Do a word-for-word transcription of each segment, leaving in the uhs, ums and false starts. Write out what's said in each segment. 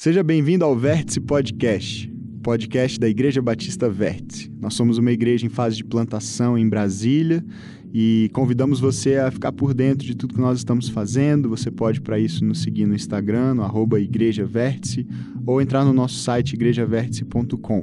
Seja bem-vindo ao Vértice Podcast, podcast da Igreja Batista Vértice. Nós somos uma igreja em fase de plantação em Brasília e convidamos você a ficar por dentro de tudo que nós estamos fazendo. Você pode, para isso, nos seguir no Instagram, no arroba Igreja Vértice, ou entrar no nosso site igreja vértice ponto com.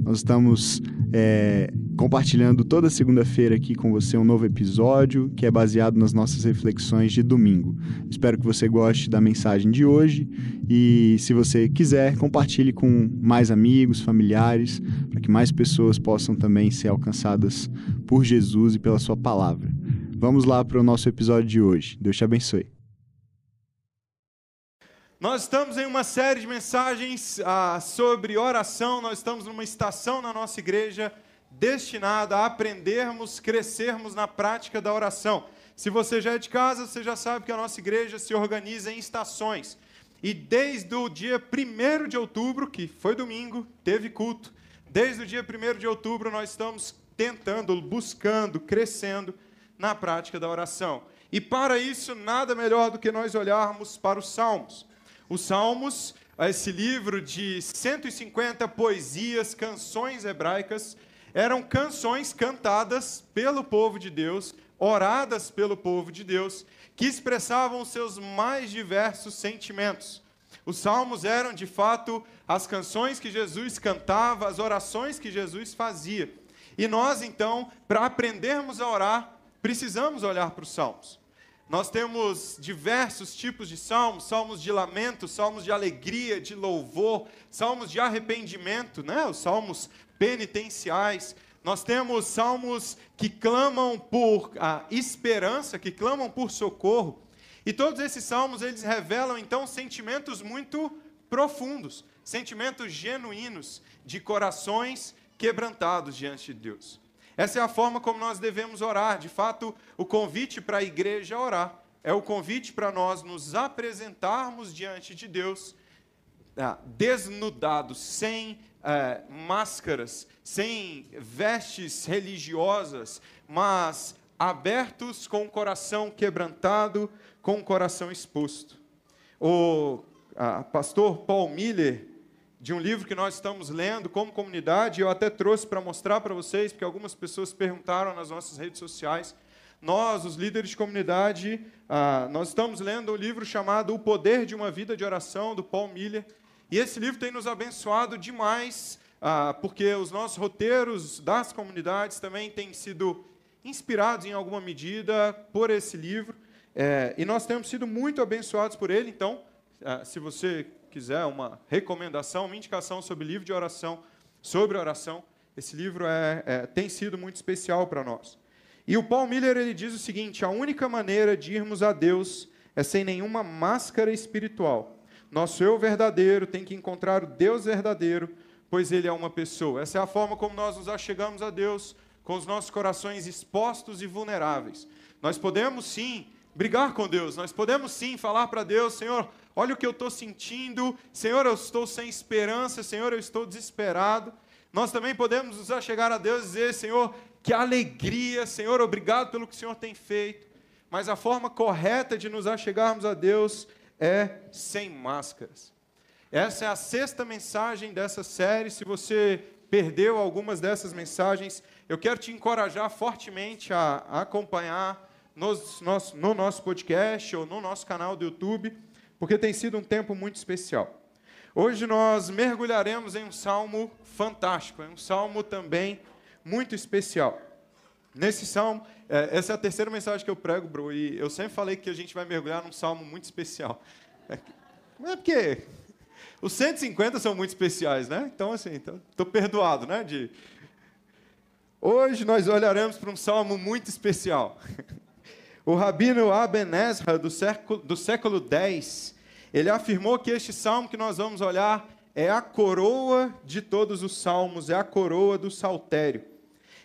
Nós estamos é, compartilhando toda segunda-feira aqui com você um novo episódio que é baseado nas nossas reflexões de domingo. Espero que você goste da mensagem de hoje e, se você quiser, compartilhe com mais amigos, familiares, para que mais pessoas possam também ser alcançadas por Jesus e pela sua palavra. Vamos lá para o nosso episódio de hoje. Deus te abençoe. Nós estamos em uma série de mensagens ah, sobre oração. Nós estamos numa estação na nossa igreja destinada a aprendermos, crescermos na prática da oração. Se você já é de casa, você já sabe que a nossa igreja se organiza em estações. E desde o dia primeiro de outubro, que foi domingo, teve culto, desde o dia primeiro de outubro nós estamos tentando, buscando, crescendo na prática da oração. E para isso, nada melhor do que nós olharmos para os Salmos. Os Salmos, esse livro de cento e cinquenta poesias, canções hebraicas, eram canções cantadas pelo povo de Deus, oradas pelo povo de Deus, que expressavam seus mais diversos sentimentos. Os Salmos eram, de fato, as canções que Jesus cantava, as orações que Jesus fazia. E nós, então, para aprendermos a orar, precisamos olhar para os Salmos. Nós temos diversos tipos de salmos, salmos de lamento, salmos de alegria, de louvor, salmos de arrependimento, né? Os salmos penitenciais. Nós temos salmos que clamam por a esperança, que clamam por socorro. E todos esses salmos, eles revelam, então, sentimentos muito profundos, sentimentos genuínos de corações quebrantados diante de Deus. Essa é a forma como nós devemos orar. De fato, o convite para a igreja orar é o convite para nós nos apresentarmos diante de Deus, desnudados, sem é, máscaras, sem vestes religiosas, mas abertos, com o coração quebrantado, com o coração exposto. O a, pastor Paul Miller, de um livro que nós estamos lendo como comunidade, eu até trouxe para mostrar para vocês, porque algumas pessoas perguntaram nas nossas redes sociais. Nós, os líderes de comunidade, ah, nós estamos lendo um livro chamado O Poder de uma Vida de Oração, do Paul Miller, e esse livro tem nos abençoado demais, ah, porque os nossos roteiros das comunidades também têm sido inspirados, em alguma medida, por esse livro, eh, e nós temos sido muito abençoados por ele. Então, ah, se você quiser uma recomendação, uma indicação sobre livro de oração, sobre oração, esse livro é, é, tem sido muito especial para nós. E o Paul Miller, ele diz o seguinte: a única maneira de irmos a Deus é sem nenhuma máscara espiritual. Nosso eu verdadeiro tem que encontrar o Deus verdadeiro, pois ele é uma pessoa. Essa é a forma como nós nos achegamos a Deus, com os nossos corações expostos e vulneráveis. Nós podemos, sim, brigar com Deus, nós podemos, sim, falar para Deus: Senhor, olha o que eu estou sentindo, Senhor, eu estou sem esperança, Senhor, eu estou desesperado. Nós também podemos nos achegar a Deus e dizer: Senhor, que alegria, Senhor, obrigado pelo que o Senhor tem feito. Mas a forma correta de nos achegarmos a Deus é sem máscaras. Essa é a sexta mensagem dessa série. Se você perdeu algumas dessas mensagens, eu quero te encorajar fortemente a, a acompanhar nos, nos, no nosso podcast ou no nosso canal do YouTube, porque tem sido um tempo muito especial. Hoje nós mergulharemos em um salmo fantástico, em um salmo também muito especial. Nesse salmo, é, essa é a terceira mensagem que eu prego, bro, e eu sempre falei que a gente vai mergulhar num salmo muito especial. É, é porque os cento e cinquenta são muito especiais, né? Então, assim, estou tô perdoado, né? De... Hoje nós olharemos para um salmo muito especial. O Rabino Aben Ezra, do século, do século X, ele afirmou que este salmo que nós vamos olhar é a coroa de todos os salmos, é a coroa do saltério.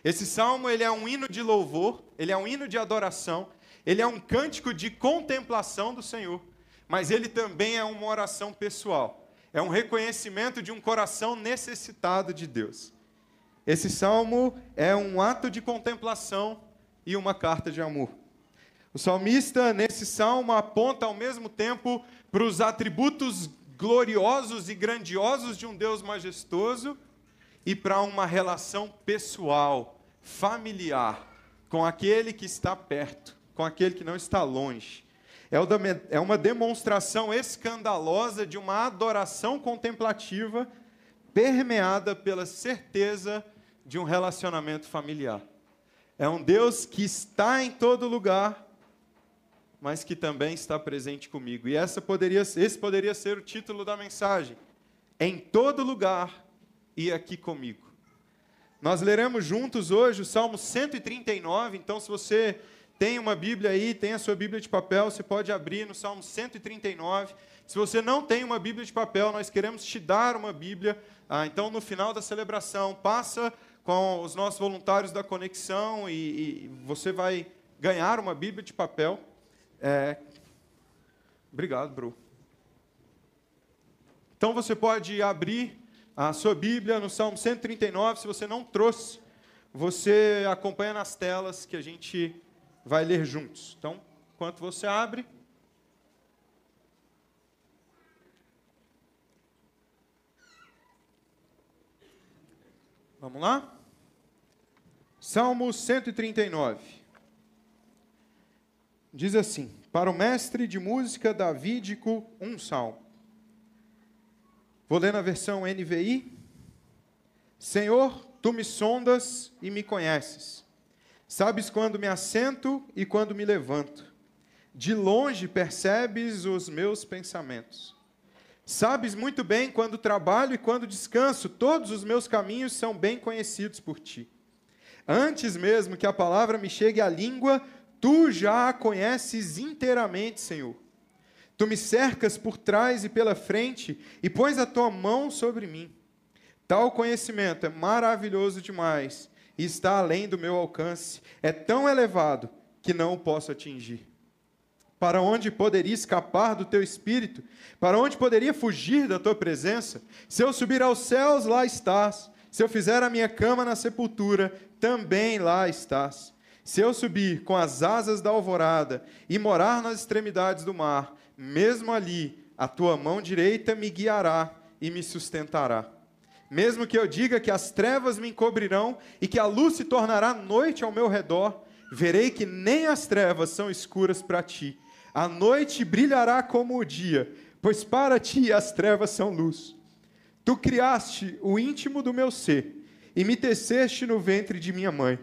Esse salmo, ele é um hino de louvor, ele é um hino de adoração, ele é um cântico de contemplação do Senhor, mas ele também é uma oração pessoal, é um reconhecimento de um coração necessitado de Deus. Esse salmo é um ato de contemplação e uma carta de amor. O salmista, nesse salmo, aponta ao mesmo tempo para os atributos gloriosos e grandiosos de um Deus majestoso e para uma relação pessoal, familiar, com aquele que está perto, com aquele que não está longe. É uma demonstração escandalosa de uma adoração contemplativa permeada pela certeza de um relacionamento familiar. É um Deus que está em todo lugar, mas que também está presente comigo. E essa poderia, esse poderia ser o título da mensagem. Em todo lugar e aqui comigo. Nós leremos juntos hoje o Salmo cento e trinta e nove. Então, se você tem uma Bíblia aí, tem a sua Bíblia de papel, você pode abrir no Salmo cento e trinta e nove. Se você não tem uma Bíblia de papel, nós queremos te dar uma Bíblia. Ah, então, no final da celebração, passa com os nossos voluntários da Conexão e, e você vai ganhar uma Bíblia de papel. É... Obrigado, Bru. Então você pode abrir a sua Bíblia no Salmo cento e trinta e nove. Se você não trouxe, você acompanha nas telas que a gente vai ler juntos. Então, enquanto você abre... Vamos lá? Salmo cento e trinta e nove. Diz assim: para o mestre de música davídico, um salmo. Vou ler na versão N V I. Senhor, tu me sondas e me conheces. Sabes quando me assento e quando me levanto. De longe percebes os meus pensamentos. Sabes muito bem quando trabalho e quando descanso. Todos os meus caminhos são bem conhecidos por ti. Antes mesmo que a palavra me chegue à língua, tu já a conheces inteiramente, Senhor. Tu me cercas por trás e pela frente e pões a tua mão sobre mim. Tal conhecimento é maravilhoso demais e está além do meu alcance. É tão elevado que não o posso atingir. Para onde poderia escapar do teu espírito? Para onde poderia fugir da tua presença? Se eu subir aos céus, lá estás. Se eu fizer a minha cama na sepultura, também lá estás. Se eu subir com as asas da alvorada e morar nas extremidades do mar, mesmo ali a tua mão direita me guiará e me sustentará. Mesmo que eu diga que as trevas me encobrirão e que a luz se tornará noite ao meu redor, verei que nem as trevas são escuras para ti. A noite brilhará como o dia, pois para ti as trevas são luz. Tu criaste o íntimo do meu ser e me teceste no ventre de minha mãe.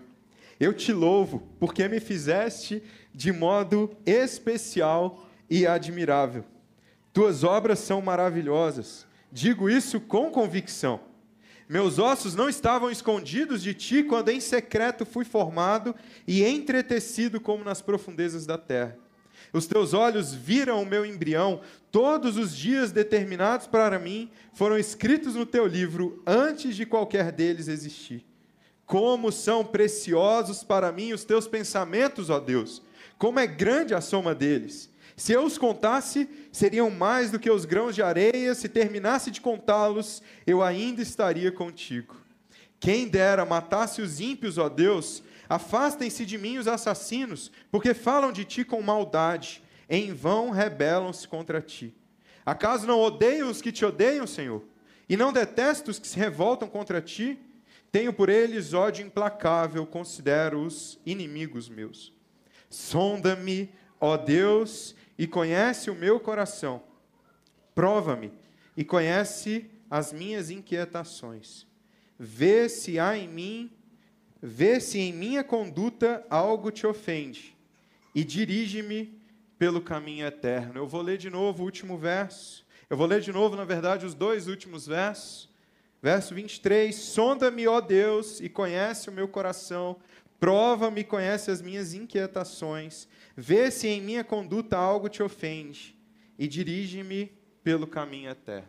Eu te louvo, porque me fizeste de modo especial e admirável. Tuas obras são maravilhosas. Digo isso com convicção. Meus ossos não estavam escondidos de ti quando em secreto fui formado e entretecido como nas profundezas da terra. Os teus olhos viram o meu embrião. Todos os dias determinados para mim foram escritos no teu livro antes de qualquer deles existir. Como são preciosos para mim os teus pensamentos, ó Deus! Como é grande a soma deles! Se eu os contasse, seriam mais do que os grãos de areia. Se terminasse de contá-los, eu ainda estaria contigo. Quem dera matasse os ímpios, ó Deus! Afastem-se de mim os assassinos, porque falam de ti com maldade. Em vão rebelam-se contra ti. Acaso não odeio os que te odeiam, Senhor? E não detesto os que se revoltam contra ti? Tenho por eles ódio implacável, considero-os inimigos meus. Sonda-me, ó Deus, e conhece o meu coração. Prova-me e conhece as minhas inquietações. Vê se há em mim, vê se em minha conduta algo te ofende, e dirige-me pelo caminho eterno. Eu vou ler de novo o último verso. Eu vou ler de novo, na verdade, os dois últimos versos. Verso vinte e três, sonda-me, ó Deus, e conhece o meu coração, prova-me e conhece as minhas inquietações, vê se em minha conduta algo te ofende, e dirige-me pelo caminho eterno.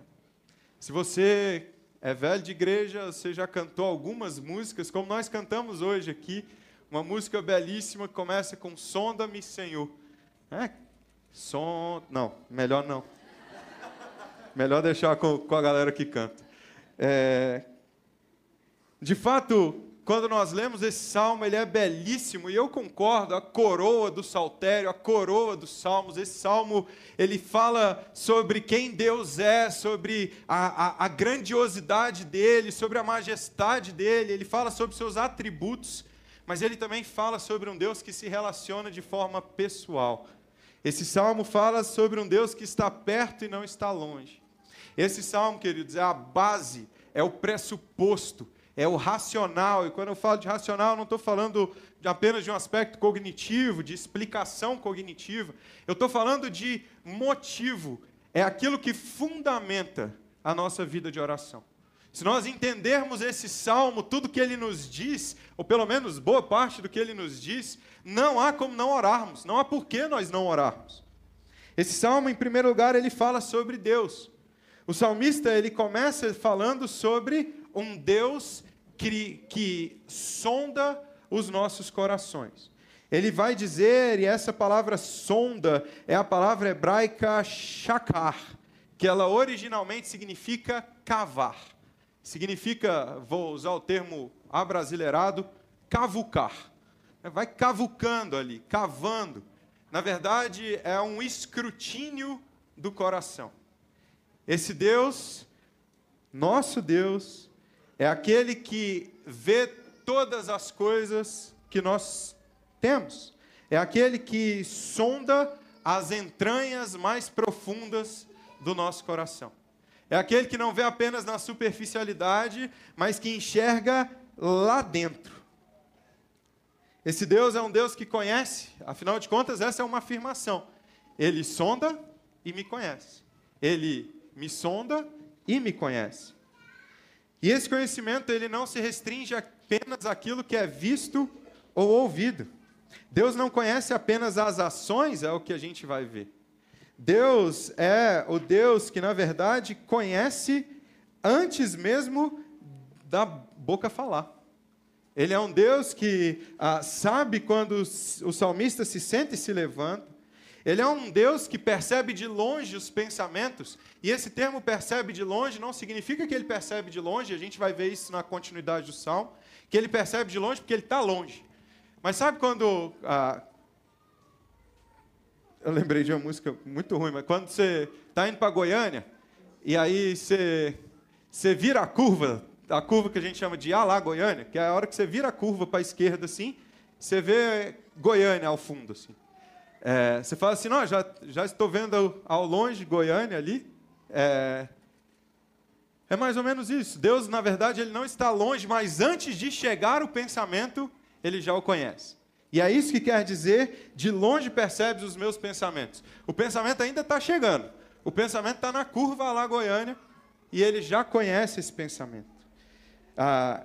Se você é velho de igreja, você já cantou algumas músicas, como nós cantamos hoje aqui, uma música belíssima que começa com sonda-me, Senhor. É? Son... Não, melhor não. Melhor deixar com, com a galera que canta. É, de fato, Quando nós lemos esse salmo, ele é belíssimo, e eu concordo, a coroa do saltério, a coroa dos salmos, esse salmo, ele fala sobre quem Deus é, sobre a, a, a grandiosidade dele, sobre a majestade dele, ele fala sobre seus atributos, mas ele também fala sobre um Deus que se relaciona de forma pessoal. Esse salmo fala sobre um Deus que está perto e não está longe. Esse salmo, queridos, é a base, é o pressuposto, é o racional, e quando eu falo de racional, eu não estou falando apenas de um aspecto cognitivo, de explicação cognitiva, eu estou falando de motivo, é aquilo que fundamenta a nossa vida de oração. Se nós entendermos esse salmo, tudo que ele nos diz, ou pelo menos boa parte do que ele nos diz, não há como não orarmos, não há por que nós não orarmos. Esse salmo, em primeiro lugar, ele fala sobre Deus. O salmista, ele começa falando sobre um Deus que, que sonda os nossos corações. Ele vai dizer, e essa palavra sonda é a palavra hebraica shakar, que ela originalmente significa cavar. Significa, vou usar o termo abrasileirado, cavucar. Vai cavucando ali, cavando. Na verdade, é um escrutínio do coração. Esse Deus, nosso Deus, é aquele que vê todas as coisas que nós temos. É aquele que sonda as entranhas mais profundas do nosso coração. É aquele que não vê apenas na superficialidade, mas que enxerga lá dentro. Esse Deus é um Deus que conhece, afinal de contas, essa é uma afirmação. Ele sonda e me conhece. Ele me sonda e me conhece. E esse conhecimento, ele não se restringe apenas àquilo que é visto ou ouvido. Deus não conhece apenas as ações, é o que a gente vai ver. Deus é o Deus que, na verdade, conhece antes mesmo da boca falar. Ele é um Deus que ah, sabe quando o salmista se senta e se levanta. Ele é um Deus que percebe de longe os pensamentos, e esse termo percebe de longe não significa que ele percebe de longe, a gente vai ver isso na continuidade do salmo, que ele percebe de longe porque ele está longe. Mas sabe quando... Ah, eu lembrei de uma música muito ruim, mas quando você está indo para Goiânia, e aí você, você vira a curva, a curva que a gente chama de Alá Goiânia, que é a hora que você vira a curva para a esquerda, assim, você vê Goiânia ao fundo, assim. É, você fala assim, não, já, já estou vendo ao longe Goiânia ali. É, é mais ou menos isso. Deus, na verdade, ele não está longe, mas antes de chegar o pensamento, ele já o conhece. E é isso que quer dizer, de longe percebes os meus pensamentos. O pensamento ainda está chegando. O pensamento está na curva lá Goiânia, e ele já conhece esse pensamento. Ah,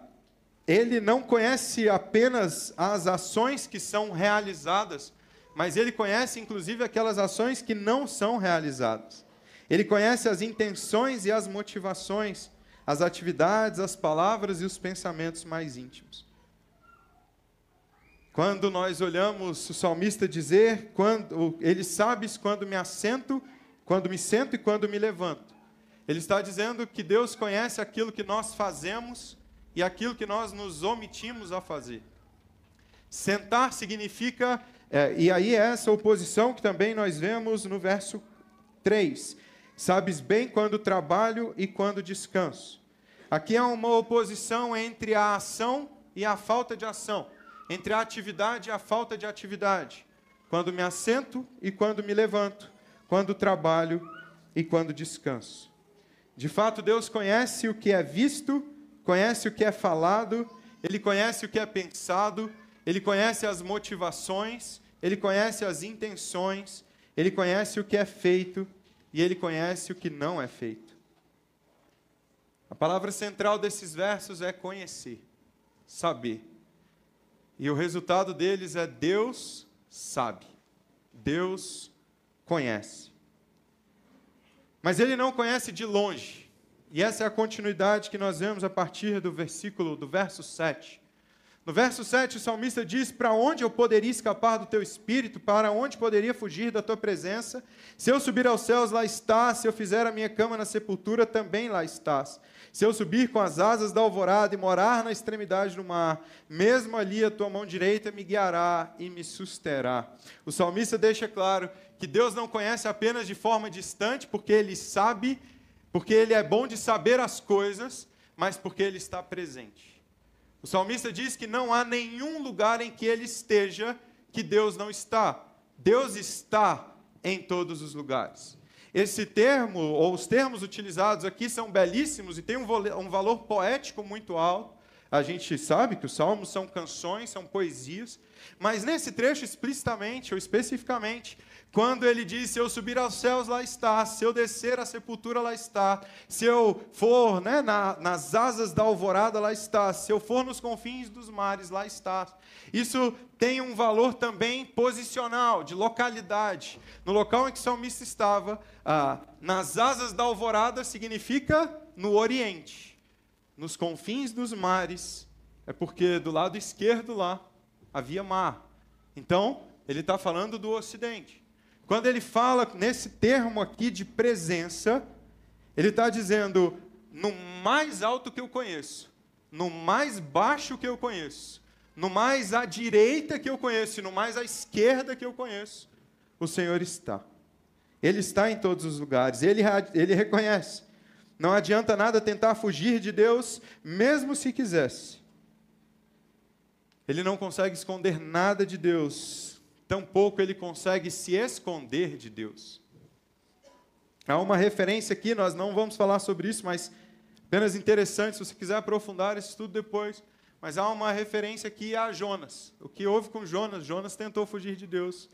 ele não conhece apenas as ações que são realizadas, mas ele conhece, inclusive, aquelas ações que não são realizadas. Ele conhece as intenções e as motivações, as atividades, as palavras e os pensamentos mais íntimos. Quando nós olhamos o salmista dizer, quando, ele sabe quando me assento, quando me sento e quando me levanto. Ele está dizendo que Deus conhece aquilo que nós fazemos e aquilo que nós nos omitimos a fazer. Sentar significa... É, e aí essa oposição que também nós vemos no verso três. Sabes bem quando trabalho e quando descanso. Aqui é uma oposição entre a ação e a falta de ação, entre a atividade e a falta de atividade, quando me assento e quando me levanto, quando trabalho e quando descanso. De fato, Deus conhece o que é visto, conhece o que é falado, Ele conhece o que é pensado, Ele conhece as motivações, Ele conhece as intenções, Ele conhece o que é feito e Ele conhece o que não é feito. A palavra central desses versos é conhecer, saber. E o resultado deles é Deus sabe, Deus conhece. Mas Ele não conhece de longe. E essa é a continuidade que nós vemos a partir do versículo, do verso sete. No verso sete, o salmista diz: para onde eu poderia escapar do teu espírito? Para onde poderia fugir da tua presença? Se eu subir aos céus, lá estás. Se eu fizer a minha cama na sepultura, também lá estás. Se eu subir com as asas da alvorada e morar na extremidade do mar, mesmo ali a tua mão direita me guiará e me susterá. O salmista deixa claro que Deus não conhece apenas de forma distante, porque Ele sabe, porque Ele é bom de saber as coisas, mas porque Ele está presente. O salmista diz que não há nenhum lugar em que ele esteja que Deus não está. Deus está em todos os lugares. Esse termo, ou os termos utilizados aqui, são belíssimos e têm um, um valor poético muito alto. A gente sabe que os salmos são canções, são poesias, mas nesse trecho explicitamente, ou especificamente, quando ele diz, se eu subir aos céus, lá está, se eu descer à sepultura, lá está, se eu for né, na, nas asas da alvorada, lá está, se eu for nos confins dos mares, lá está. Isso tem um valor também posicional, de localidade. No local em que o salmista estava, ah, nas asas da alvorada significa no Oriente, nos confins dos mares, é porque do lado esquerdo lá havia mar. Então, ele está falando do Ocidente. Quando ele fala nesse termo aqui de presença, ele está dizendo, no mais alto que eu conheço, no mais baixo que eu conheço, no mais à direita que eu conheço e no mais à esquerda que eu conheço, o Senhor está. Ele está em todos os lugares, ele, ele reconhece. Não adianta nada tentar fugir de Deus, mesmo se quisesse. Ele não consegue esconder nada de Deus. Tampouco ele consegue se esconder de Deus. Há uma referência aqui, nós não vamos falar sobre isso, mas apenas interessante, se você quiser aprofundar isso tudo depois, mas há uma referência aqui a Jonas. O que houve com Jonas? Jonas tentou fugir de Deus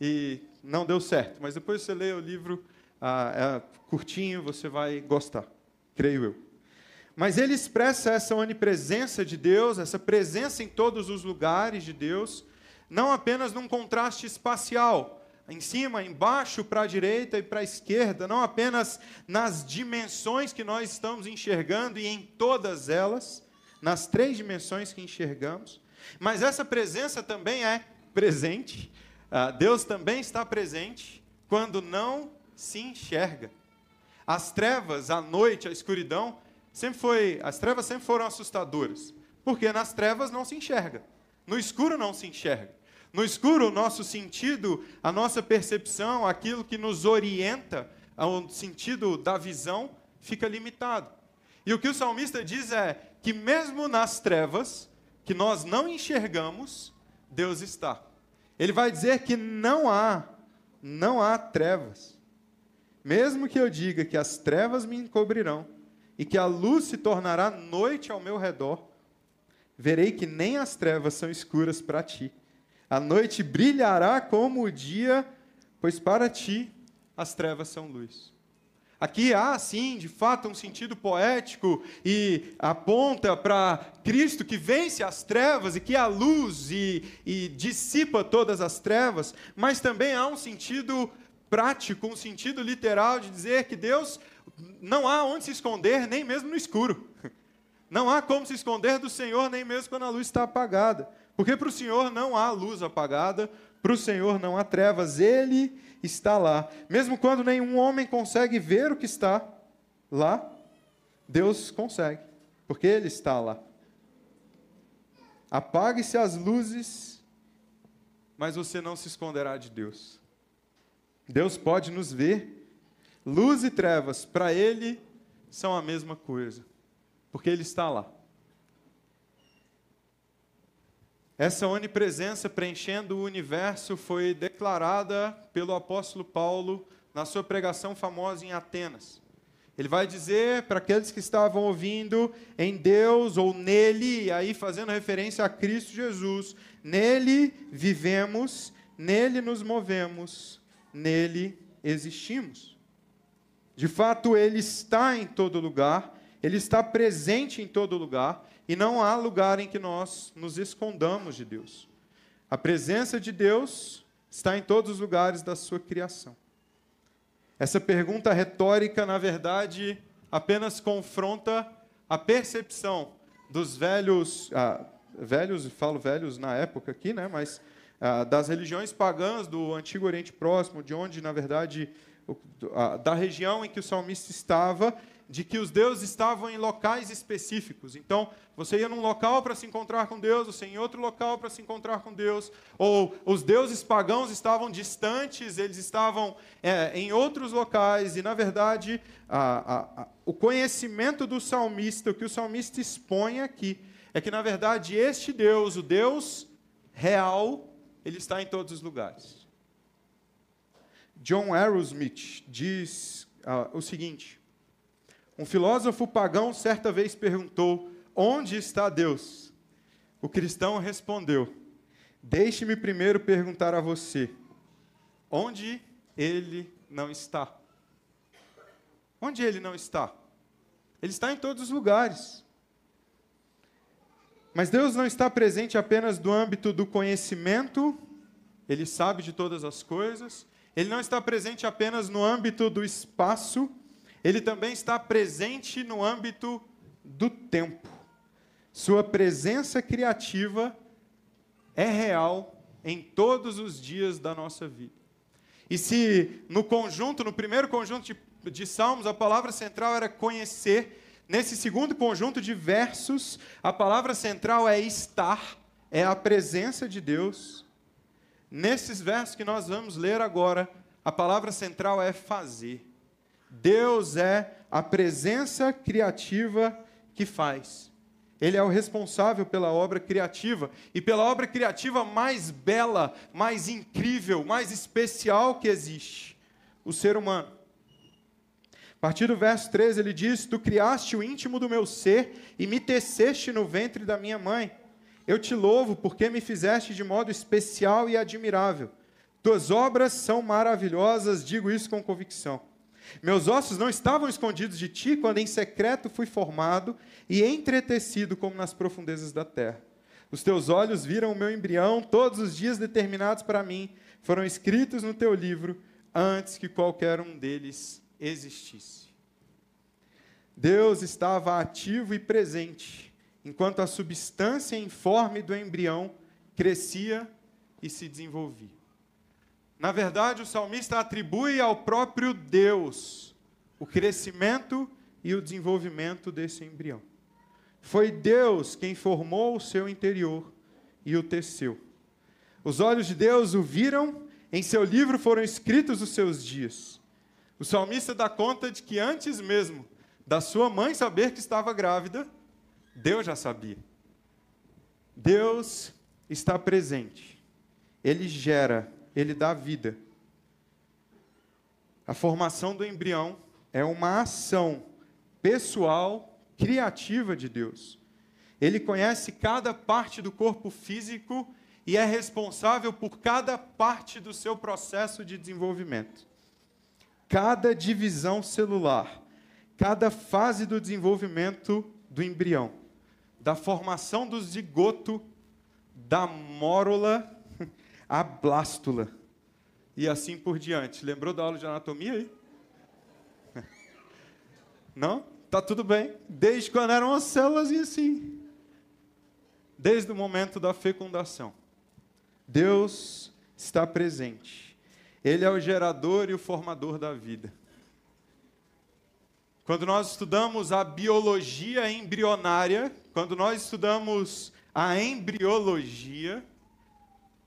e não deu certo. Mas depois você lê o livro ah, é curtinho, você vai gostar, creio eu. Mas ele expressa essa onipresença de Deus, essa presença em todos os lugares de Deus, não apenas num contraste espacial, em cima, embaixo, para a direita e para a esquerda, não apenas nas dimensões que nós estamos enxergando e em todas elas, nas três dimensões que enxergamos, mas essa presença também é presente, Deus também está presente quando não se enxerga. As trevas, a noite, a escuridão, sempre foi, as trevas sempre foram assustadoras, porque nas trevas não se enxerga. No escuro não se enxerga. No escuro, o nosso sentido, a nossa percepção, aquilo que nos orienta ao sentido da visão, fica limitado. E o que o salmista diz é que mesmo nas trevas, que nós não enxergamos, Deus está. Ele vai dizer que não há, não há trevas. Mesmo que eu diga que as trevas me encobrirão e que a luz se tornará noite ao meu redor, verei que nem as trevas são escuras para ti. A noite brilhará como o dia, pois para ti as trevas são luz. Aqui há, sim, de fato, um sentido poético e aponta para Cristo que vence as trevas e que é a luz e, e dissipa todas as trevas, mas também há um sentido prático, um sentido literal de dizer que Deus não há onde se esconder, nem mesmo no escuro. Não há como se esconder do Senhor, nem mesmo quando a luz está apagada. Porque para o Senhor não há luz apagada, para o Senhor não há trevas, Ele está lá. Mesmo quando nenhum homem consegue ver o que está lá, Deus consegue, porque Ele está lá. Apague-se as luzes, mas você não se esconderá de Deus. Deus pode nos ver. Luz e trevas, para Ele, são a mesma coisa. Porque Ele está lá. Essa onipresença preenchendo o universo foi declarada pelo apóstolo Paulo na sua pregação famosa em Atenas. Ele vai dizer para aqueles que estavam ouvindo em Deus ou nele, aí fazendo referência a Cristo Jesus, nele vivemos, nele nos movemos, nele existimos. De fato, Ele está em todo lugar. Ele está presente em todo lugar e não há lugar em que nós nos escondamos de Deus. A presença de Deus está em todos os lugares da sua criação. Essa pergunta retórica, na verdade, apenas confronta a percepção dos velhos, ah, velhos, falo velhos na época aqui, né, mas ah, das religiões pagãs do Antigo Oriente Próximo, de onde, na verdade, o, a, da região em que o salmista estava, de que os deuses estavam em locais específicos. Então, você ia num local para se encontrar com Deus, você ia em outro local para se encontrar com Deus, ou os deuses pagãos estavam distantes, eles estavam é, em outros locais, e, na verdade, a, a, a, o conhecimento do salmista, o que o salmista expõe aqui, é que, na verdade, este Deus, o Deus real, ele está em todos os lugares. John Arrowsmith diz uh, o seguinte... Um filósofo pagão certa vez perguntou, onde está Deus? O cristão respondeu, deixe-me primeiro perguntar a você, onde ele não está? Onde ele não está? Ele está em todos os lugares. Mas Deus não está presente apenas no âmbito do conhecimento, ele sabe de todas as coisas, ele não está presente apenas no âmbito do espaço, ele também está presente no âmbito do tempo. Sua presença criativa é real em todos os dias da nossa vida. E se no conjunto, no primeiro conjunto de, de salmos, a palavra central era conhecer, nesse segundo conjunto de versos, a palavra central é estar, é a presença de Deus. Nesses versos que nós vamos ler agora, a palavra central é fazer. Deus é a presença criativa que faz. Ele é o responsável pela obra criativa, e pela obra criativa mais bela, mais incrível, mais especial que existe, o ser humano. A partir do verso treze, ele diz, tu criaste o íntimo do meu ser e me teceste no ventre da minha mãe. Eu te louvo porque me fizeste de modo especial e admirável. Tuas obras são maravilhosas, digo isso com convicção. Meus ossos não estavam escondidos de ti, quando em secreto fui formado e entretecido como nas profundezas da terra. Os teus olhos viram o meu embrião, todos os dias determinados para mim foram escritos no teu livro, antes que qualquer um deles existisse. Deus estava ativo e presente, enquanto a substância informe do embrião crescia e se desenvolvia. Na verdade, o salmista atribui ao próprio Deus o crescimento e o desenvolvimento desse embrião. Foi Deus quem formou o seu interior e o teceu. Os olhos de Deus o viram, em seu livro foram escritos os seus dias. O salmista dá conta de que antes mesmo da sua mãe saber que estava grávida, Deus já sabia. Deus está presente. Ele gera. Ele dá vida. A formação do embrião é uma ação pessoal, criativa de Deus. Ele conhece cada parte do corpo físico e é responsável por cada parte do seu processo de desenvolvimento. Cada divisão celular, cada fase do desenvolvimento do embrião, da formação do zigoto, da mórula, a blástula, e assim por diante. Lembrou da aula de anatomia aí? Não? Tá tudo bem. Desde quando eram as células e assim. Desde o momento da fecundação. Deus está presente. Ele é o gerador e o formador da vida. Quando nós estudamos a biologia embrionária, quando nós estudamos a embriologia,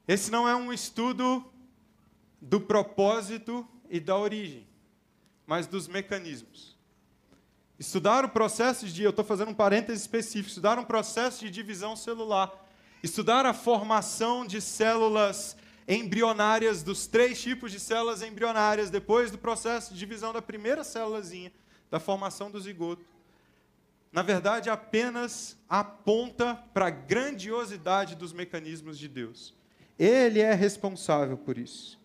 esse não é um estudo do propósito e da origem, mas dos mecanismos. Estudar o processo de, eu estou fazendo um parêntese específico, estudar um processo de divisão celular, estudar a formação de células embrionárias, dos três tipos de células embrionárias, depois do processo de divisão da primeira célulazinha, da formação do zigoto, na verdade, apenas aponta para a grandiosidade dos mecanismos de Deus. Ele é responsável por isso.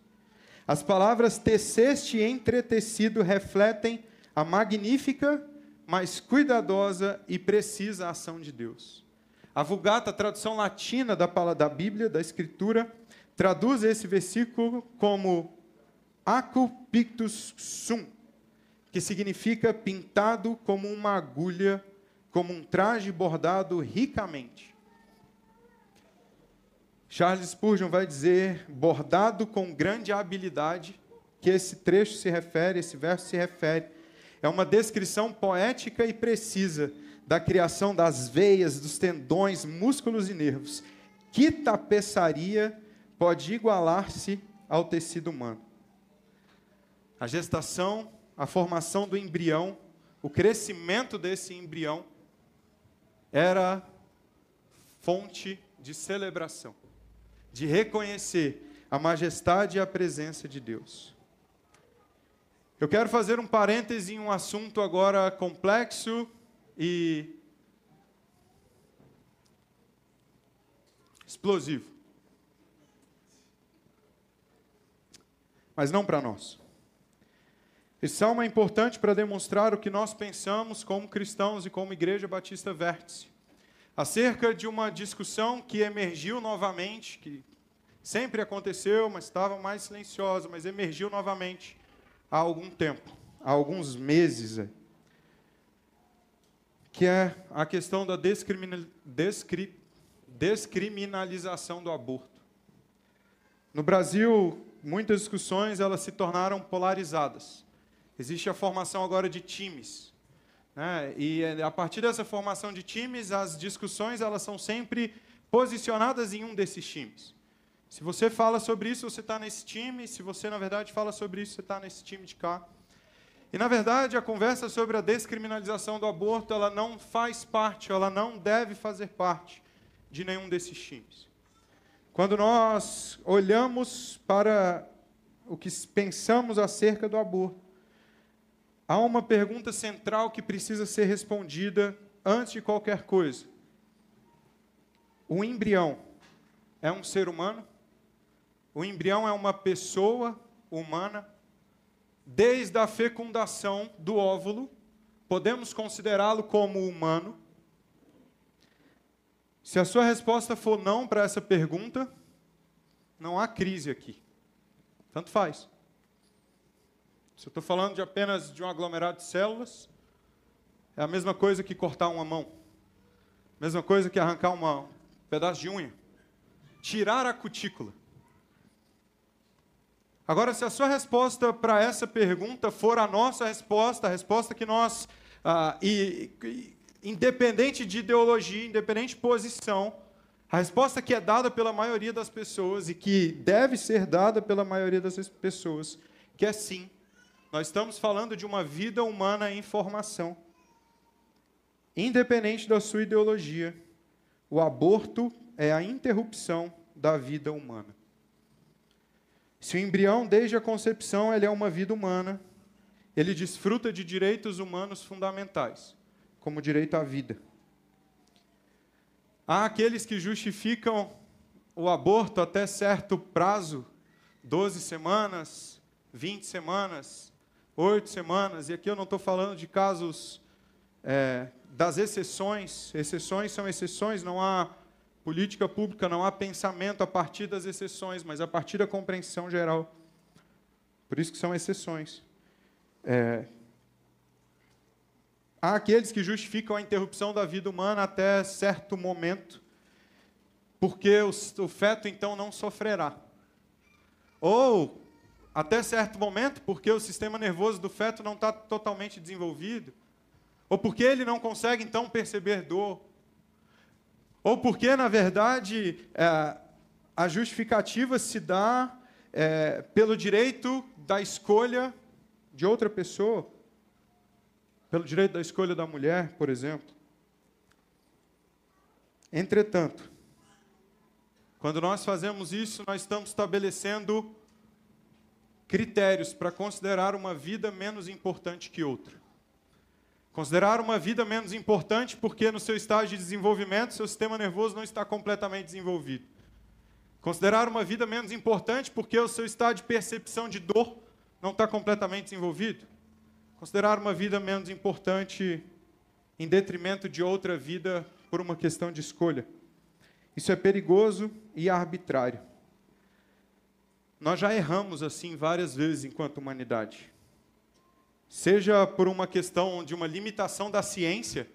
As palavras teceste e entretecido refletem a magnífica, mas cuidadosa e precisa ação de Deus. A Vulgata, a tradução latina da, da Bíblia, da Escritura, traduz esse versículo como acu pictus sum, que significa pintado como uma agulha, como um traje bordado ricamente. Charles Spurgeon vai dizer, bordado com grande habilidade, que esse trecho se refere, esse verso se refere, é uma descrição poética e precisa da criação das veias, dos tendões, músculos e nervos. Que tapeçaria pode igualar-se ao tecido humano? A gestação, a formação do embrião, o crescimento desse embrião era fonte de celebração, de reconhecer a majestade e a presença de Deus. Eu quero fazer um parêntese em um assunto agora complexo e explosivo, mas não para nós. Esse salmo é importante para demonstrar o que nós pensamos como cristãos e como Igreja Batista Vértice, acerca de uma discussão que emergiu novamente, que sempre aconteceu, mas estava mais silenciosa, mas emergiu novamente há algum tempo, há alguns meses, que é a questão da descriminalização do aborto. No Brasil, muitas discussões elas se tornaram polarizadas. Existe a formação agora de times, né? E a partir dessa formação de times, as discussões elas são sempre posicionadas em um desses times. Se você fala sobre isso, você está nesse time. Se você, na verdade, fala sobre isso, você está nesse time de cá. E, na verdade, a conversa sobre a descriminalização do aborto, ela não faz parte, ela não deve fazer parte de nenhum desses times. Quando nós olhamos para o que pensamos acerca do aborto, há uma pergunta central que precisa ser respondida antes de qualquer coisa. O embrião é um ser humano? O embrião é uma pessoa humana? Desde a fecundação do óvulo, podemos considerá-lo como humano? Se a sua resposta for não para essa pergunta, não há crise aqui. Tanto faz. Se eu estou falando de apenas de um aglomerado de células, é a mesma coisa que cortar uma mão, mesma coisa que arrancar uma, um pedaço de unha, tirar a cutícula. Agora, se a sua resposta para essa pergunta for a nossa resposta, a resposta que nós, ah, e, e, independente de ideologia, independente de posição, a resposta que é dada pela maioria das pessoas e que deve ser dada pela maioria das pessoas, que é sim. Nós estamos falando de uma vida humana em formação. Independente da sua ideologia, o aborto é a interrupção da vida humana. Se o embrião, desde a concepção, ele é uma vida humana, ele desfruta de direitos humanos fundamentais, como o direito à vida. Há aqueles que justificam o aborto até certo prazo, doze semanas, vinte semanas... oito semanas, e aqui eu não estou falando de casos é, das exceções, exceções são exceções, não há política pública, não há pensamento a partir das exceções, mas a partir da compreensão geral. Por isso que são exceções. É, há aqueles que justificam a interrupção da vida humana até certo momento, porque o, o feto, então, não sofrerá. Ou até certo momento, porque o sistema nervoso do feto não está totalmente desenvolvido, ou porque ele não consegue, então, perceber dor, ou porque, na verdade, é, a justificativa se dá é, pelo direito da escolha de outra pessoa, pelo direito da escolha da mulher, por exemplo. Entretanto, quando nós fazemos isso, nós estamos estabelecendo critérios para considerar uma vida menos importante que outra. Considerar uma vida menos importante porque, no seu estágio de desenvolvimento, seu sistema nervoso não está completamente desenvolvido. Considerar uma vida menos importante porque o seu estágio de percepção de dor não está completamente desenvolvido. Considerar uma vida menos importante em detrimento de outra vida por uma questão de escolha. Isso é perigoso e arbitrário. Nós já erramos assim várias vezes enquanto humanidade. Seja por uma questão de uma limitação da ciência,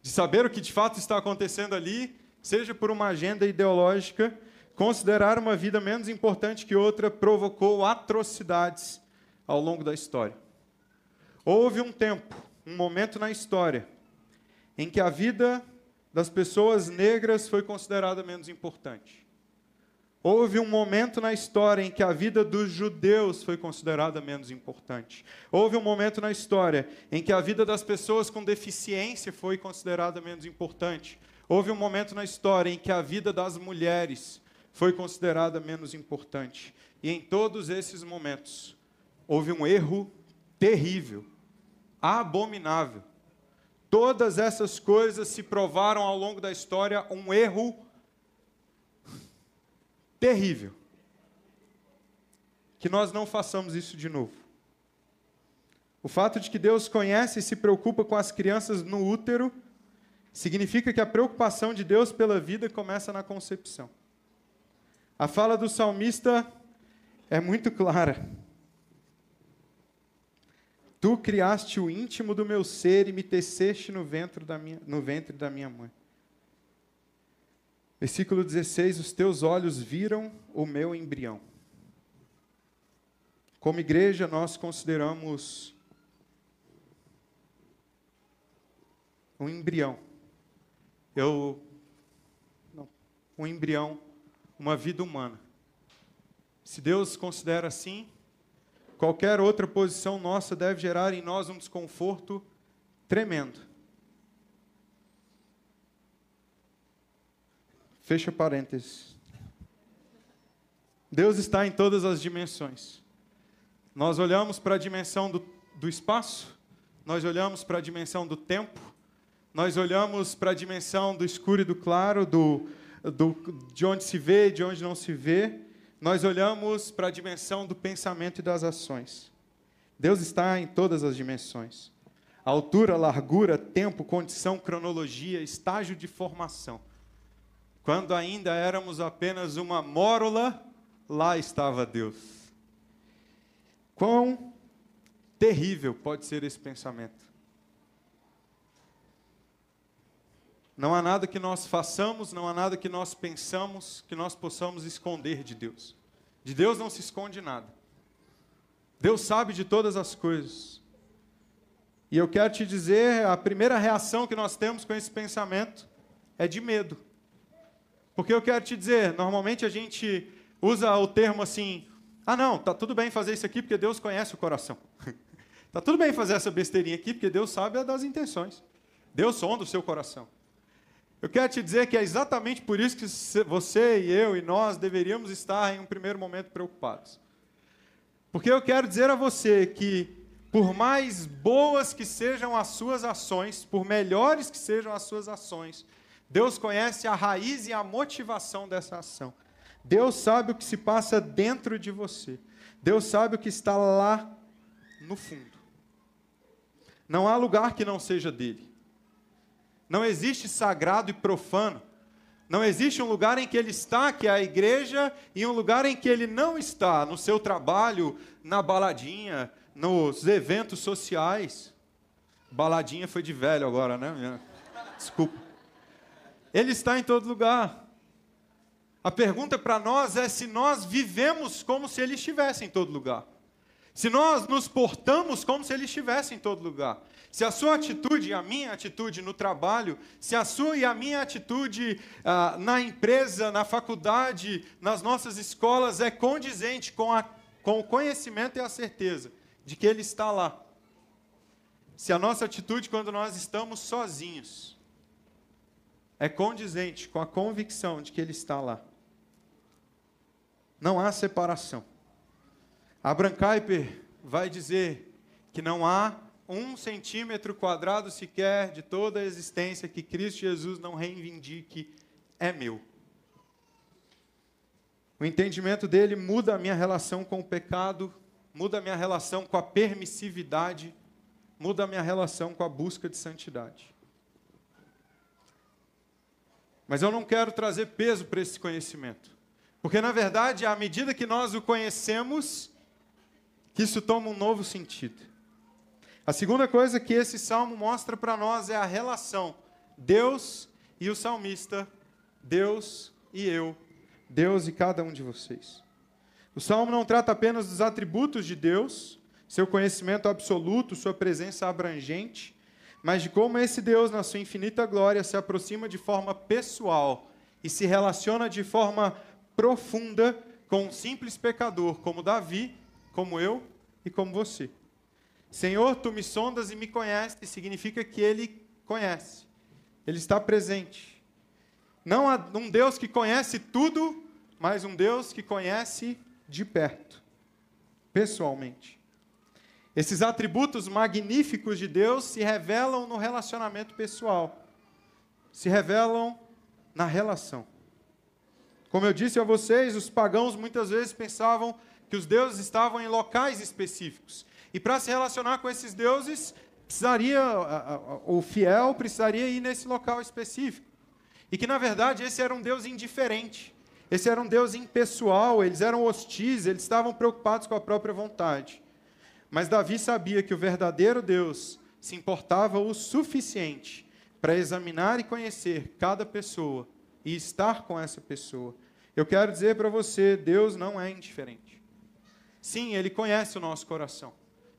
de saber o que de fato está acontecendo ali, seja por uma agenda ideológica, Considerar uma vida menos importante que outra provocou atrocidades ao longo da história. Houve um tempo, um momento na história, em que a vida das pessoas negras foi considerada menos importante. Houve um momento na história em que a vida dos judeus foi considerada menos importante. Houve um momento na história em que a vida das pessoas com deficiência foi considerada menos importante. Houve um momento na história em que a vida das mulheres foi considerada menos importante. E em todos esses momentos, houve um erro terrível, abominável. Todas essas coisas se provaram ao longo da história um erro terrível. Que nós não façamos isso de novo. O fato de que Deus conhece e se preocupa com as crianças no útero significa que a preocupação de Deus pela vida começa na concepção. A fala do salmista é muito clara. Tu criaste o íntimo do meu ser e me teceste no ventre da minha, no ventre da minha mãe. Versículo dezesseis, os teus olhos viram o meu embrião. Como igreja, nós consideramos um embrião. Eu, não, um embrião, uma vida humana. Se Deus considera assim, qualquer outra posição nossa deve gerar em nós um desconforto tremendo. Fecha parênteses. Deus está em todas as dimensões. Nós olhamos para a dimensão do, do espaço, nós olhamos para a dimensão do tempo, nós olhamos para a dimensão do escuro e do claro, do, do, de onde se vê e de onde não se vê. Nós olhamos para a dimensão do pensamento e das ações. Deus está em todas as dimensões. Altura, largura, tempo, condição, cronologia, estágio de formação. Quando ainda éramos apenas uma mórula, lá estava Deus. Quão terrível pode ser esse pensamento? Não há nada que nós façamos, não há nada que nós pensamos, que nós possamos esconder de Deus. De Deus não se esconde nada. Deus sabe de todas as coisas. E eu quero te dizer, a primeira reação que nós temos com esse pensamento é de medo. Porque eu quero te dizer, normalmente a gente usa o termo assim, ah não, tá tudo bem fazer isso aqui porque Deus conhece o coração. Tá tudo bem fazer essa besteirinha aqui porque Deus sabe das intenções. Deus sonda o seu coração. Eu quero te dizer que é exatamente por isso que você e eu e nós deveríamos estar em um primeiro momento preocupados. Porque eu quero dizer a você que por mais boas que sejam as suas ações, por melhores que sejam as suas ações, Deus conhece a raiz e a motivação dessa ação. Deus sabe o que se passa dentro de você. Deus sabe o que está lá no fundo. Não há lugar que não seja dele. Não existe sagrado e profano. Não existe um lugar em que ele está, que é a igreja, e um lugar em que ele não está, no seu trabalho, na baladinha, nos eventos sociais. Baladinha foi de velho agora, né? Desculpa. Ele está em todo lugar. A pergunta para nós é se nós vivemos como se ele estivesse em todo lugar. Se nós nos portamos como se ele estivesse em todo lugar. Se a sua atitude e a minha atitude no trabalho, se a sua e a minha atitude ah, na empresa, na faculdade, nas nossas escolas, é condizente com, a, com o conhecimento e a certeza de que ele está lá. Se a nossa atitude quando nós estamos sozinhos é condizente com a convicção de que ele está lá. Não há separação. Abraham Kuyper vai dizer que não há um centímetro quadrado sequer de toda a existência que Cristo Jesus não reivindique é meu. O entendimento dele muda a minha relação com o pecado, muda a minha relação com a permissividade, muda a minha relação com a busca de santidade. Mas eu não quero trazer peso para esse conhecimento. Porque, na verdade, à medida que nós o conhecemos, isso toma um novo sentido. A segunda coisa que esse salmo mostra para nós é a relação Deus e o salmista, Deus e eu, Deus e cada um de vocês. O Salmo não trata apenas dos atributos de Deus, seu conhecimento absoluto, sua presença abrangente, mas de como esse Deus, na sua infinita glória, se aproxima de forma pessoal e se relaciona de forma profunda com um simples pecador, como Davi, como eu e como você. Senhor, tu me sondas e me conheces, significa que ele conhece, ele está presente. Não há um Deus que conhece tudo, mas um Deus que conhece de perto, pessoalmente. Esses atributos magníficos de Deus se revelam no relacionamento pessoal, se revelam na relação. Como eu disse a vocês, os pagãos muitas vezes pensavam que os deuses estavam em locais específicos. E para se relacionar com esses deuses, precisaria, o fiel precisaria ir nesse local específico. E que, na verdade, esse era um Deus indiferente. Esse era um Deus impessoal, eles eram hostis, eles estavam preocupados com a própria vontade. Mas Davi sabia que o verdadeiro Deus se importava o suficiente para examinar e conhecer cada pessoa e estar com essa pessoa. Eu quero dizer para você, Deus não é indiferente. Sim, Ele conhece o nosso coração.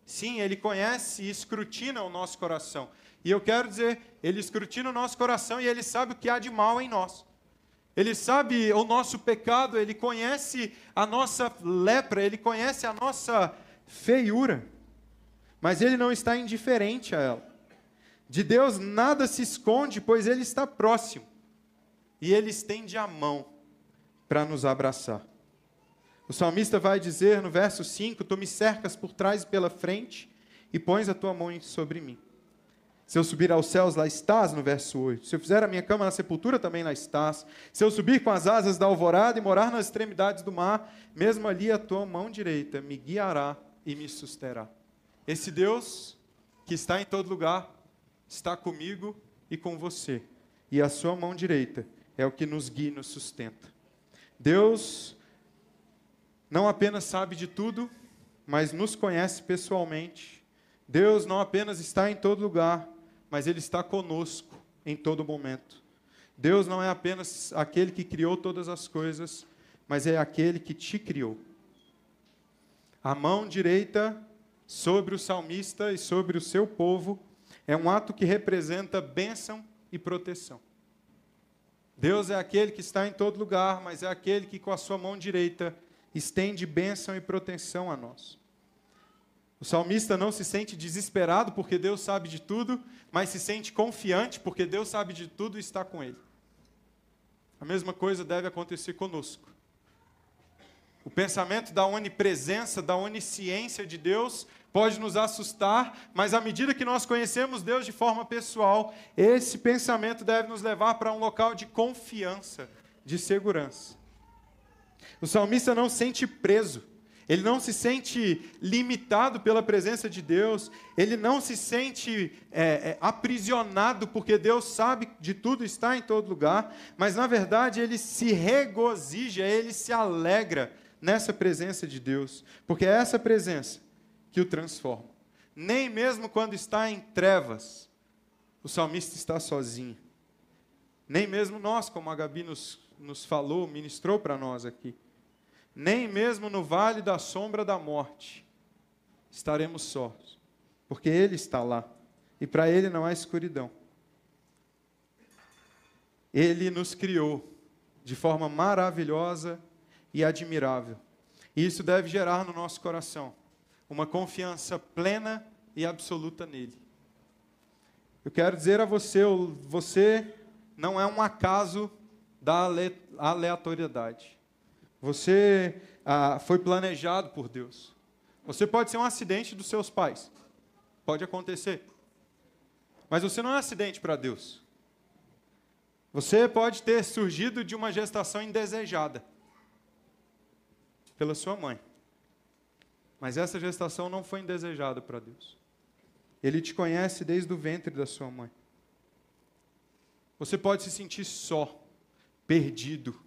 Sim, Ele conhece e escrutina o nosso coração. E eu quero dizer, Ele escrutina o nosso coração e Ele sabe o que há de mal em nós. Ele sabe o nosso pecado, Ele conhece a nossa lepra, Ele conhece a nossa feiura, mas Ele não está indiferente a ela. De Deus nada se esconde, pois Ele está próximo, e Ele estende a mão para nos abraçar. O salmista vai dizer no verso cinco, tu me cercas por trás e pela frente, e pões a tua mão sobre mim. Se eu subir aos céus, lá estás, no verso oito. Se eu fizer a minha cama na sepultura, também lá estás. Se eu subir com as asas da alvorada e morar nas extremidades do mar, mesmo ali a tua mão direita me guiará e me susterá. Esse Deus que está em todo lugar, está comigo e com você. E a sua mão direita é o que nos guia e nos sustenta. Deus não apenas sabe de tudo, mas nos conhece pessoalmente. Deus não apenas está em todo lugar, mas Ele está conosco em todo momento. Deus não é apenas aquele que criou todas as coisas, mas é aquele que te criou. A mão direita sobre o salmista e sobre o seu povo é um ato que representa bênção e proteção. Deus é aquele que está em todo lugar, mas é aquele que com a sua mão direita estende bênção e proteção a nós. O salmista não se sente desesperado porque Deus sabe de tudo, mas se sente confiante porque Deus sabe de tudo e está com ele. A mesma coisa deve acontecer conosco. O pensamento da onipresença, da onisciência de Deus pode nos assustar, mas à medida que nós conhecemos Deus de forma pessoal, esse pensamento deve nos levar para um local de confiança, de segurança. O salmista não se sente preso. Ele não se sente limitado pela presença de Deus, ele não se sente é, aprisionado, porque Deus sabe de tudo, está em todo lugar, mas, na verdade, ele se regozija, ele se alegra nessa presença de Deus, porque é essa presença que o transforma. Nem mesmo quando está em trevas, o salmista está sozinho. Nem mesmo nós, como a Gabi nos, nos falou, ministrou para nós aqui, nem mesmo no vale da sombra da morte estaremos sós, porque Ele está lá, e para Ele não há escuridão. Ele nos criou de forma maravilhosa e admirável, e isso deve gerar no nosso coração uma confiança plena e absoluta nele. Eu quero dizer a você, você não é um acaso da aleatoriedade. Você ah, foi planejado por Deus. Você pode ser um acidente dos seus pais. Pode acontecer. Mas você não é um acidente para Deus. Você pode ter surgido de uma gestação indesejada pela sua mãe. Mas essa gestação não foi indesejada para Deus. Ele te conhece desde o ventre da sua mãe. Você pode se sentir só, perdido,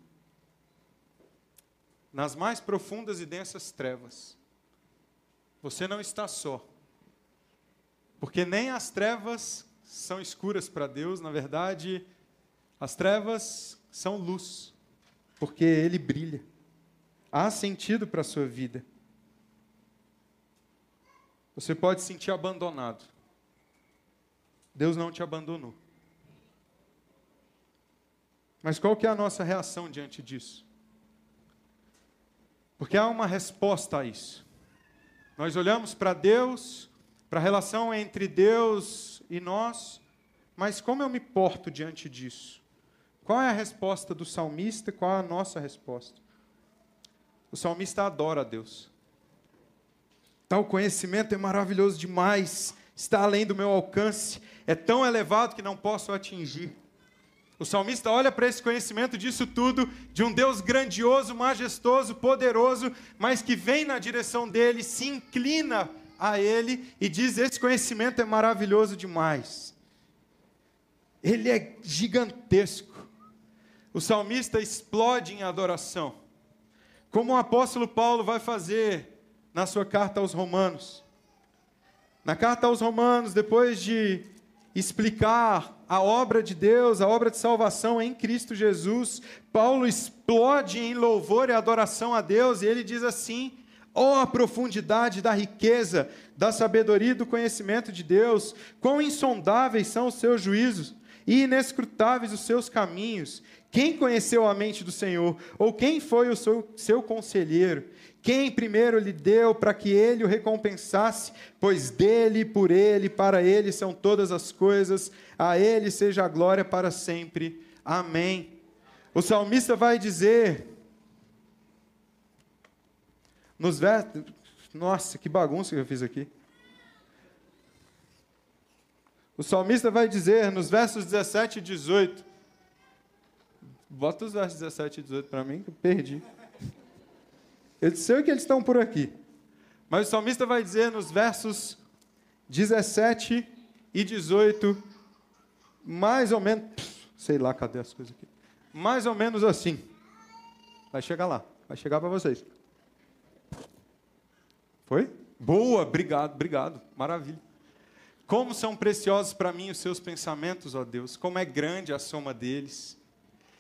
nas mais profundas e densas trevas. Você não está só. Porque nem as trevas são escuras para Deus, na verdade, as trevas são luz. porque ele brilha. Há sentido para a sua vida. Você pode se sentir abandonado. Deus não te abandonou. Mas qual que é a nossa reação diante disso? Porque há uma resposta a isso. Nós olhamos para Deus, para a relação entre Deus e nós, mas como eu me porto diante disso? Qual é a resposta do salmista? Qual é a nossa resposta? O salmista adora a Deus. Tal conhecimento é maravilhoso demais, está além do meu alcance, é tão elevado que não posso atingir. O salmista olha para esse conhecimento disso tudo, de um Deus grandioso, majestoso, poderoso, mas que vem na direção dele, se inclina a ele e diz, esse conhecimento é maravilhoso demais. Ele é gigantesco. O salmista explode em adoração, como o apóstolo Paulo vai fazer na sua carta aos Romanos. Na carta aos Romanos, depois de explicar a obra de Deus, a obra de salvação em Cristo Jesus, Paulo explode em louvor e adoração a Deus, e ele diz assim, ó, a profundidade da riqueza, da sabedoria e do conhecimento de Deus, quão insondáveis são os seus juízos, e inescrutáveis os seus caminhos. Quem conheceu a mente do Senhor? Ou quem foi o seu, seu conselheiro? Quem primeiro lhe deu para que ele o recompensasse? Pois dele, por ele, para ele são todas as coisas. A ele seja a glória para sempre. Amém. O salmista vai dizer... Nos ver... Nossa, que bagunça que eu fiz aqui. O salmista vai dizer, nos versos dezessete e dezoito, bota os versos dezessete e dezoito para mim, que eu perdi. Eu sei que eles estão por aqui. Mas o salmista vai dizer, nos versos dezessete e dezoito, mais ou menos, sei lá, cadê as coisas aqui? Mais ou menos assim. Vai chegar lá, vai chegar para vocês. Foi? Boa, obrigado, obrigado, maravilha. Como são preciosos para mim os seus pensamentos, ó Deus, como é grande a soma deles.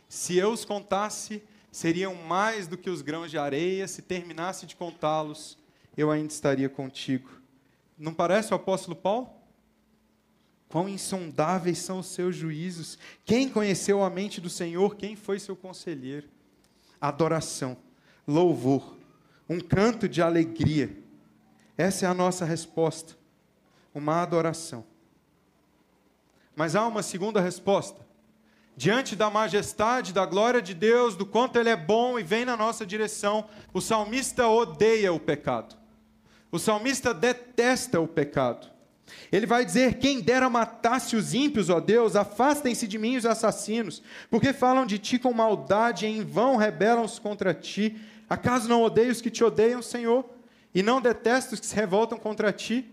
Se eu os contasse, seriam mais do que os grãos de areia, se terminasse de contá-los, eu ainda estaria contigo. Não parece o apóstolo Paulo? Quão insondáveis são os seus juízos. Quem conheceu a mente do Senhor? Quem foi seu conselheiro? Adoração, louvor, um canto de alegria. Essa é a nossa resposta. Uma adoração. Mas há uma segunda resposta. Diante da majestade, da glória de Deus, do quanto Ele é bom e vem na nossa direção, o salmista odeia o pecado. O salmista detesta o pecado. Ele vai dizer, quem dera matasse os ímpios, ó Deus, afastem-se de mim os assassinos, porque falam de ti com maldade e em vão rebelam-se contra ti. Acaso não odeio os que te odeiam, Senhor? E não detesto os que se revoltam contra ti?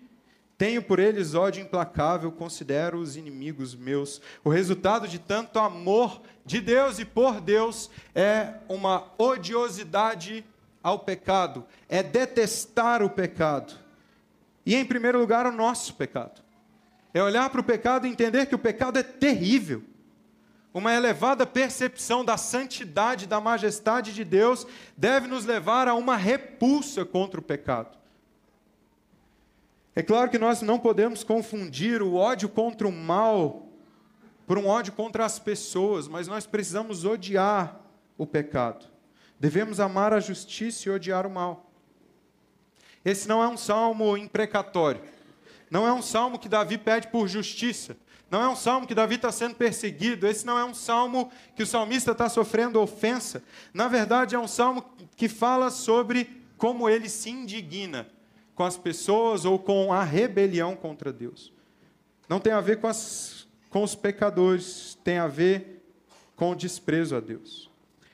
Tenho por eles ódio implacável, considero os inimigos meus. O resultado de tanto amor de Deus e por Deus é uma odiosidade ao pecado, é detestar o pecado. E, em primeiro lugar, o nosso pecado. É olhar para o pecado e entender que o pecado é terrível. Uma elevada percepção da santidade, da majestade de Deus, deve nos levar a uma repulsa contra o pecado. É claro que nós não podemos confundir o ódio contra o mal por um ódio contra as pessoas, mas nós precisamos odiar o pecado. Devemos amar a justiça e odiar o mal. Esse não é um salmo imprecatório. Não é um salmo que Davi pede por justiça. Não é um salmo que Davi está sendo perseguido. Esse não é um salmo que o salmista está sofrendo ofensa. Na verdade, é um salmo que fala sobre como ele se indigna com as pessoas ou com a rebelião contra Deus. Não tem a ver com, as, com os pecadores, tem a ver com o desprezo a Deus.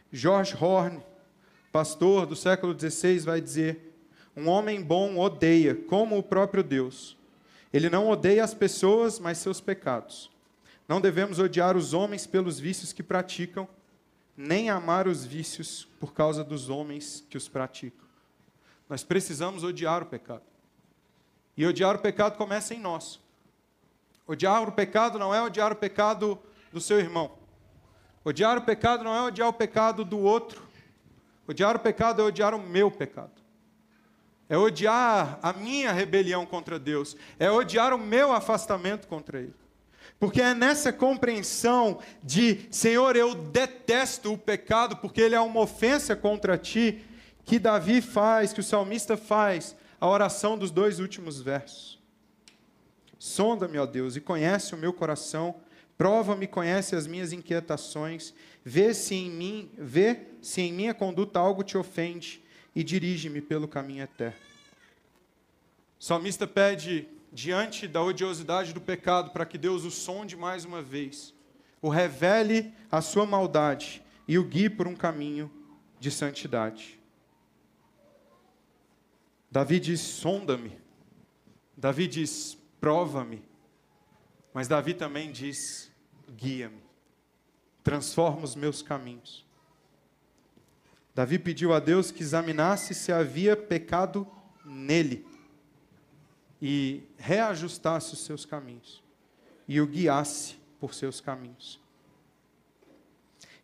George Horne, pastor do século dezesseis, vai dizer, um homem bom odeia, como o próprio Deus. Ele não odeia as pessoas, mas seus pecados. Não devemos odiar os homens pelos vícios que praticam, nem amar os vícios por causa dos homens que os praticam. Nós precisamos odiar o pecado. E odiar o pecado começa em nós. Odiar o pecado não é odiar o pecado do seu irmão. Odiar o pecado não é odiar o pecado do outro. Odiar o pecado é odiar o meu pecado. É odiar a minha rebelião contra Deus. É odiar o meu afastamento contra Ele. Porque é nessa compreensão de, Senhor, eu detesto o pecado, porque ele é uma ofensa contra Ti, que Davi faz, que o salmista faz, a oração dos dois últimos versos. Sonda-me, ó Deus, e conhece o meu coração, prova-me, conhece as minhas inquietações, vê se em mim, vê se em minha conduta algo te ofende, e dirige-me pelo caminho eterno. O salmista pede, diante da odiosidade do pecado, para que Deus o sonde mais uma vez, o revele a sua maldade e o guie por um caminho de santidade. Davi diz, sonda-me. Davi diz, prova-me. Mas Davi também diz, guia-me. Transforma os meus caminhos. Davi pediu a Deus que examinasse se havia pecado nele e reajustasse os seus caminhos e o guiasse por seus caminhos.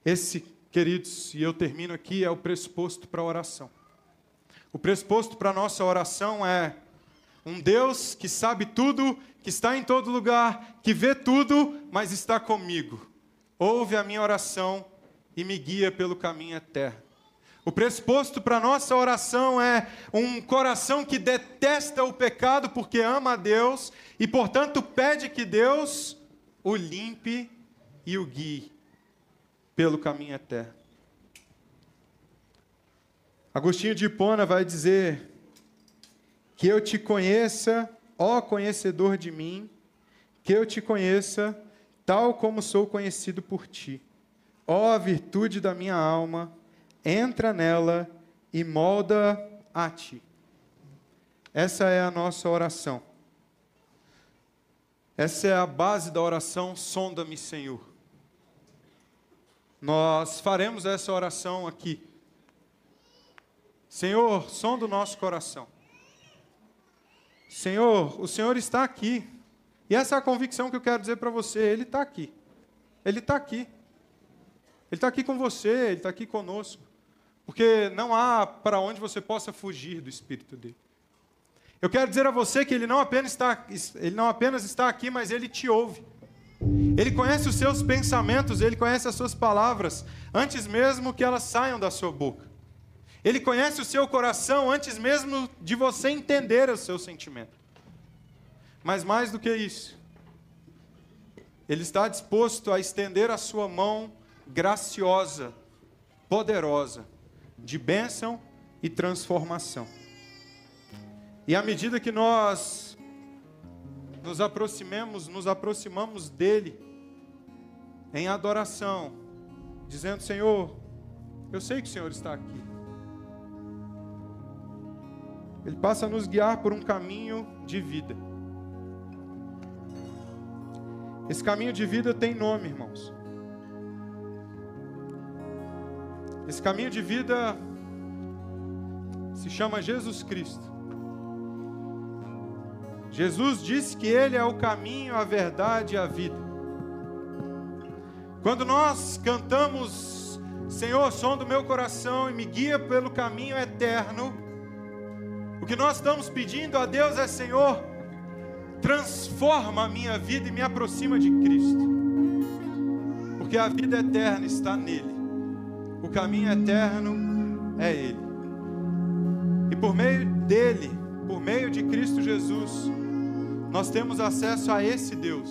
Esse, queridos, e eu termino aqui, é o pressuposto para a oração. O pressuposto para a nossa oração é um Deus que sabe tudo, que está em todo lugar, que vê tudo, mas está comigo. Ouve a minha oração e me guia pelo caminho eterno. O pressuposto para a nossa oração é um coração que detesta o pecado porque ama a Deus e, portanto, pede que Deus o limpe e o guie pelo caminho eterno. Agostinho de Ipona vai dizer que eu te conheça, ó conhecedor de mim, que eu te conheça tal como sou conhecido por ti. Ó virtude da minha alma, entra nela e molda a Ti. Essa é a nossa oração. Essa é a base da oração, sonda-me, Senhor. Nós faremos essa oração aqui. Senhor, sonda o nosso coração. Senhor, o Senhor está aqui. E essa é a convicção que eu quero dizer para você, Ele está aqui. Ele está aqui. Ele está aqui com você, Ele está aqui conosco. Porque não há para onde você possa fugir do Espírito dEle. Eu quero dizer a você que Ele não apenas está, ele não apenas está aqui, mas Ele te ouve. Ele conhece os seus pensamentos, Ele conhece as suas palavras, antes mesmo que elas saiam da sua boca. Ele conhece o seu coração, antes mesmo de você entender o seu sentimento. Mas mais do que isso, Ele está disposto a estender a sua mão graciosa, poderosa, de bênção e transformação. E à medida que nós nos aproximemos, nos aproximamos dEle em adoração, dizendo, Senhor, eu sei que o Senhor está aqui. Ele passa a nos guiar por um caminho de vida. Esse caminho de vida tem nome, irmãos. Esse caminho de vida se chama Jesus Cristo. Jesus disse que Ele é o caminho, a verdade e a vida. Quando nós cantamos, Senhor, sonda o meu coração e me guia pelo caminho eterno, o que nós estamos pedindo a Deus é, Senhor, transforma a minha vida e me aproxima de Cristo. Porque a vida eterna está nele. O caminho eterno é Ele. E por meio dEle, por meio de Cristo Jesus, nós temos acesso a esse Deus,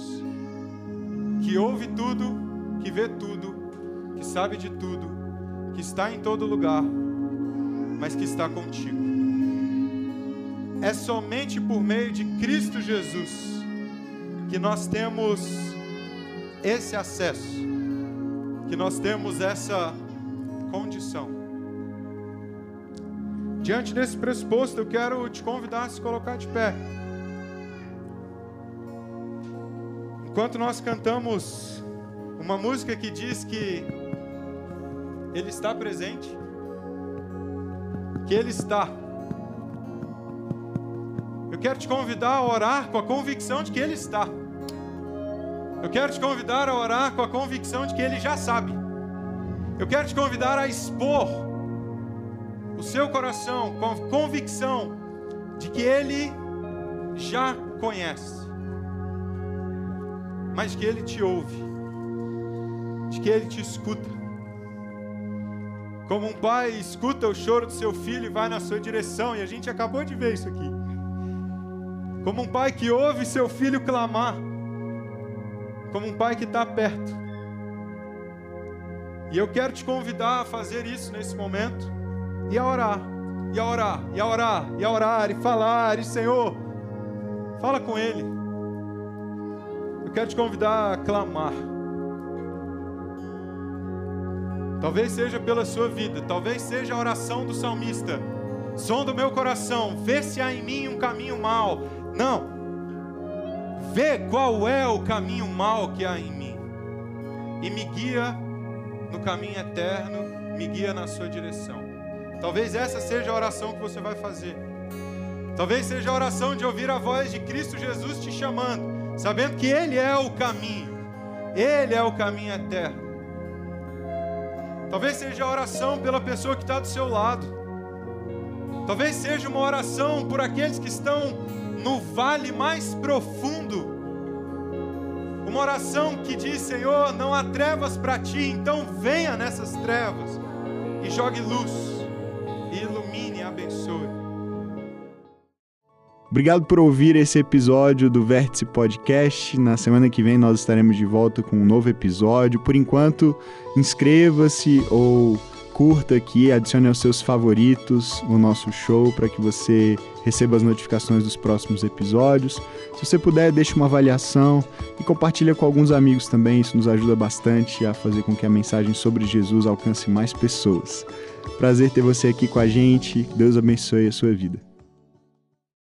que ouve tudo, que vê tudo, que sabe de tudo, que está em todo lugar, mas que está contigo. É somente por meio de Cristo Jesus que nós temos esse acesso, que nós temos essa condição. Diante desse pressuposto, eu quero te convidar a se colocar de pé. Enquanto nós cantamos uma música que diz que Ele está presente, que Ele está, eu quero te convidar a orar com a convicção de que Ele está. Eu quero te convidar a orar com a convicção de que Ele já sabe. Eu quero te convidar a expor o seu coração com a convicção de que Ele já conhece, mas que Ele te ouve, de que Ele te escuta. Como um pai escuta o choro do seu filho e vai na sua direção, e a gente acabou de ver isso aqui. Como um pai que ouve seu filho clamar, como um pai que está perto. E eu quero te convidar a fazer isso nesse momento, e a orar, e a orar, e a orar, e a orar, e falar, e Senhor, fala com Ele. Eu quero te convidar a clamar. Talvez seja pela sua vida, talvez seja a oração do salmista. Som do meu coração, vê se há em mim um caminho mau. Não. Vê qual é o caminho mau que há em mim. E me guia no caminho eterno, me guia na sua direção. Talvez essa seja a oração que você vai fazer. Talvez seja a oração de ouvir a voz de Cristo Jesus te chamando, sabendo que Ele é o caminho. Ele é o caminho eterno. Talvez seja a oração pela pessoa que está do seu lado. Talvez seja uma oração por aqueles que estão no vale mais profundo. Uma oração que diz, Senhor, não há trevas para ti, então venha nessas trevas e jogue luz, e ilumine e abençoe. Obrigado por ouvir esse episódio do Vértice Podcast. Na semana que vem nós estaremos de volta com um novo episódio. Por enquanto, inscreva-se ou... curta aqui, adicione aos seus favoritos o nosso show para que você receba as notificações dos próximos episódios. Se você puder, deixe uma avaliação e compartilha com alguns amigos também. Isso nos ajuda bastante a fazer com que a mensagem sobre Jesus alcance mais pessoas. Prazer ter você aqui com a gente. Deus abençoe a sua vida.